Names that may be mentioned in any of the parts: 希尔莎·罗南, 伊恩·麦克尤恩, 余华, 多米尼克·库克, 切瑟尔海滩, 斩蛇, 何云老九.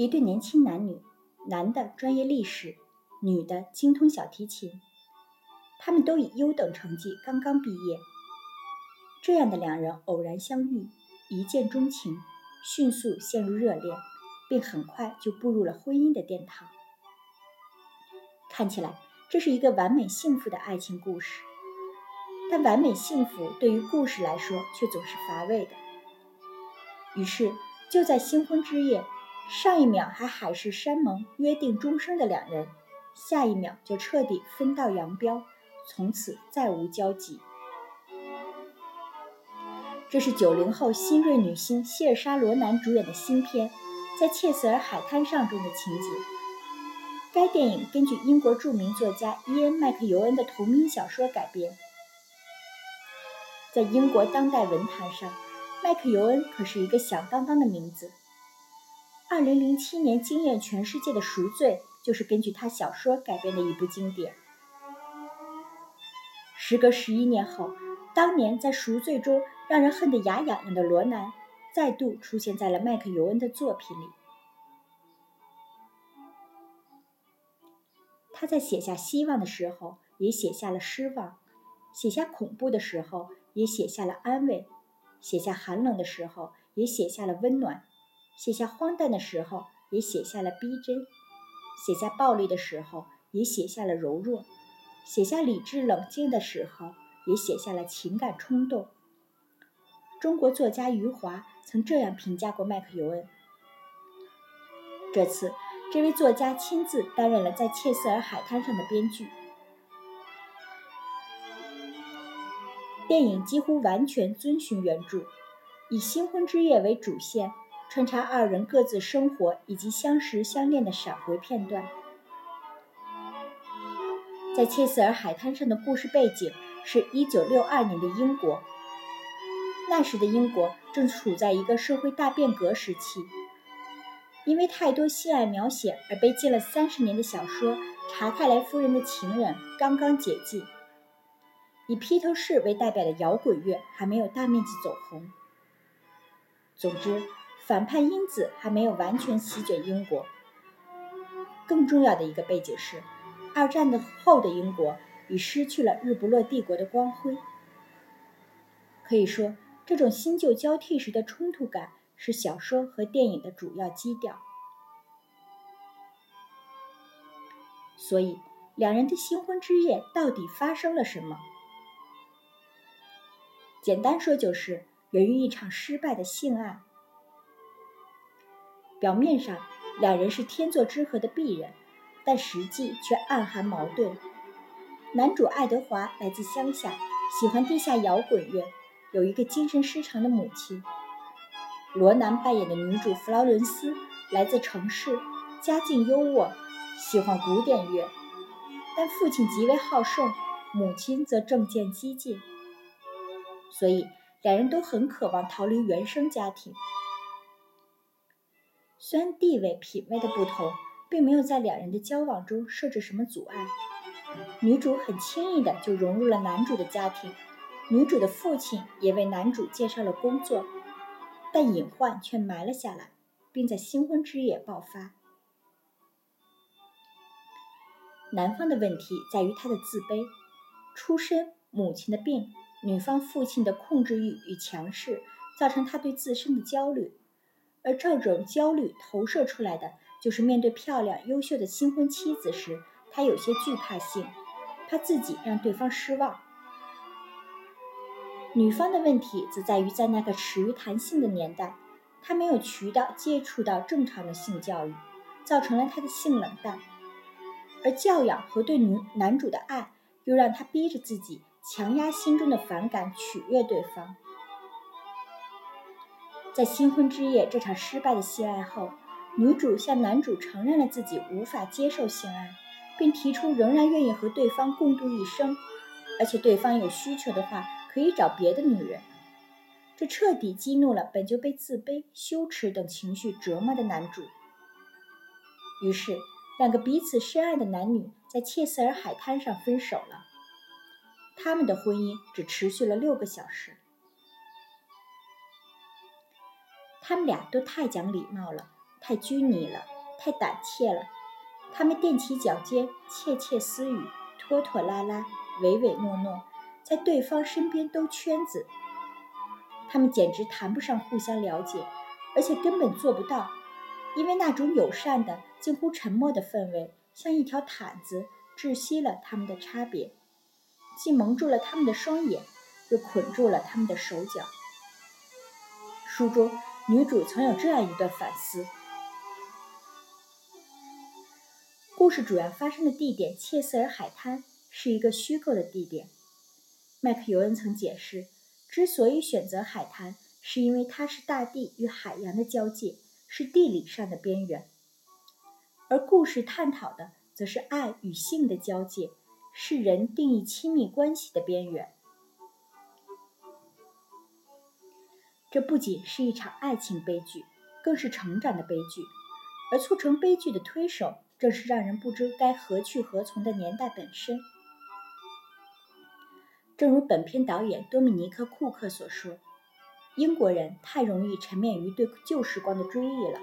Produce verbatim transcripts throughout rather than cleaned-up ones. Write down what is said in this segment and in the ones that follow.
一对年轻男女，男的专业历史，女的精通小提琴，他们都以优等成绩刚刚毕业。这样的两人偶然相遇，一见钟情，迅速陷入热恋，并很快就步入了婚姻的殿堂。看起来这是一个完美幸福的爱情故事，但完美幸福对于故事来说却总是乏味的。于是就在新婚之夜，上一秒还海誓山盟约定终生的两人，下一秒就彻底分道扬镳，从此再无交集。这是九零后新锐女星希尔莎·罗南主演的新片《在切斯尔海滩上》中的情节。该电影根据英国著名作家伊恩·麦克尤恩的同名小说改编。在英国当代文坛上，麦克尤恩可是一个响当当的名字。二零零七年惊艳全世界的《赎罪》就是根据他小说改编的一部经典。时隔十一年后，当年在《赎罪》中让人恨得牙痒痒的罗南，再度出现在了麦克尤恩的作品里。他在写下希望的时候，也写下了失望；写下恐怖的时候，也写下了安慰；写下寒冷的时候，也写下了温暖；写下荒诞的时候，也写下了逼真；写下暴力的时候，也写下了柔弱；写下理智冷静的时候，也写下了情感冲动。中国作家余华曾这样评价过麦克尤恩。这次这位作家亲自担任了在切斯尔海滩上的编剧。电影几乎完全遵循原著，以新婚之夜为主线，穿插二人各自生活以及相识相恋的闪回片段。在切斯尔海滩上的故事背景是一九六二年的英国，那时的英国正处在一个社会大变革时期。因为太多性爱描写而被禁了三十年的小说《查泰莱夫人的情人》刚刚解禁，以披头士为代表的摇滚乐还没有大面积走红。总之，反叛因子还没有完全席卷英国。更重要的一个背景是，二战后的英国已失去了日不落帝国的光辉。可以说，这种新旧交替时的冲突感是小说和电影的主要基调。所以，两人的新婚之夜到底发生了什么？简单说，就是源于一场失败的性爱。表面上，两人是天作之合的璧人，但实际却暗含矛盾。男主爱德华来自乡下，喜欢地下摇滚乐，有一个精神失常的母亲。罗南扮演的女主弗劳伦斯来自城市，家境优渥，喜欢古典乐，但父亲极为好胜，母亲则政见激进，所以两人都很渴望逃离原生家庭。虽然地位品味的不同并没有在两人的交往中设置什么阻碍，女主很轻易的就融入了男主的家庭，女主的父亲也为男主介绍了工作，但隐患却埋了下来，并在新婚之夜爆发。男方的问题在于他的自卑、出身、母亲的病，女方父亲的控制欲与强势，造成他对自身的焦虑，而这种焦虑投射出来的就是面对漂亮优秀的新婚妻子时，他有些惧怕性，怕自己让对方失望。女方的问题则在于在那个耻于谈性的年代，她没有渠道接触到正常的性教育，造成了她的性冷淡，而教养和对女男主的爱又让她逼着自己强压心中的反感，取悦对方。在新婚之夜这场失败的性爱后，女主向男主承认了自己无法接受性爱，并提出仍然愿意和对方共度一生，而且对方有需求的话可以找别的女人。这彻底激怒了本就被自卑、羞耻等情绪折磨的男主。于是两个彼此深爱的男女在切斯尔海滩上分手了，他们的婚姻只持续了六个小时。他们俩都太讲礼貌了，太拘泥了，太胆怯了。他们踮起脚尖，窃窃私语，拖拖拉拉，唯唯诺诺，在对方身边兜圈子。他们简直谈不上互相了解，而且根本做不到，因为那种友善的近乎沉默的氛围像一条毯子，窒息了他们的差别，既蒙住了他们的双眼，又捆住了他们的手脚。书中女主曾有这样一段反思。故事主要发生的地点切斯尔海滩是一个虚构的地点。麦克尤恩曾解释，之所以选择海滩，是因为它是大地与海洋的交界，是地理上的边缘。而故事探讨的则是爱与性的交界，是人定义亲密关系的边缘。这不仅是一场爱情悲剧，更是成长的悲剧，而促成悲剧的推手，正是让人不知该何去何从的年代本身。正如本片导演多米尼克·库克所说，英国人太容易沉湎于对旧时光的追忆了，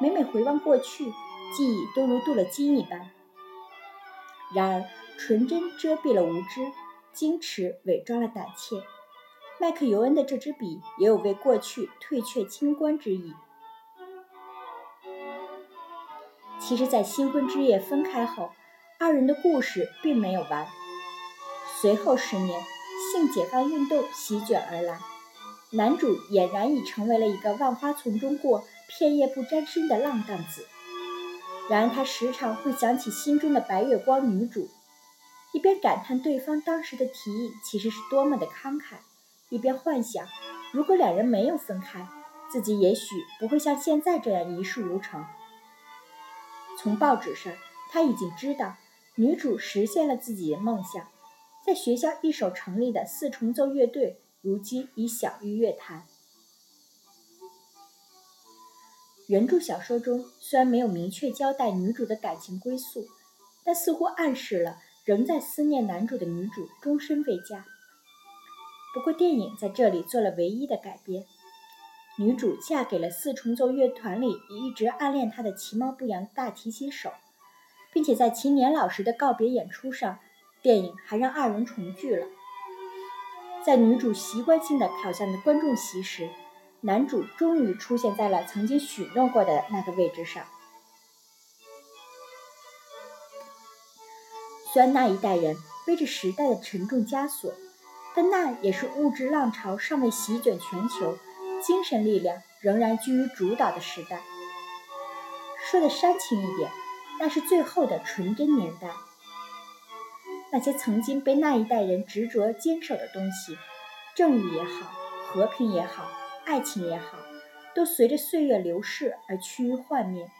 每每回望过去，记忆都如镀了金一般。然而纯真遮蔽了无知，矜持伪装了胆怯。麦克尤恩的这支笔也有为过去退却清官之意。其实在新婚之夜分开后，二人的故事并没有完。随后十年，性解放运动席卷而来，男主俨然已成为了一个万花丛中过，片叶不沾身的浪荡子。然而他时常会想起心中的白月光女主，一边感叹对方当时的提议其实是多么的慷慨，一边幻想如果两人没有分开，自己也许不会像现在这样一事无成。从报纸上他已经知道女主实现了自己的梦想，在学校一手成立的四重奏乐队如今已享誉乐坛。原著小说中虽然没有明确交代女主的感情归宿，但似乎暗示了仍在思念男主的女主终身未嫁。不过电影在这里做了唯一的改编，女主嫁给了四重奏乐团里一直暗恋她的其貌不扬大提琴手，并且在秦年老师的告别演出上，电影还让二人重聚了。在女主习惯性的瞟向观众席时，男主终于出现在了曾经许诺过的那个位置上。虽然那一代人背着时代的沉重枷锁，但那也是物质浪潮尚未席卷全球，精神力量仍然居于主导的时代。说的煽情一点，那是最后的纯真年代。那些曾经被那一代人执着坚守的东西，正义也好，和平也好，爱情也好，都随着岁月流逝而趋于幻灭。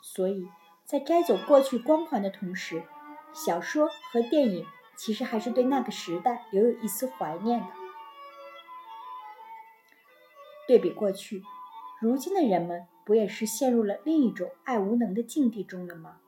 所以在摘走过去光环的同时，小说和电影其实还是对那个时代留有一丝怀念的。对比过去，如今的人们不也是陷入了另一种爱无能的境地中了吗？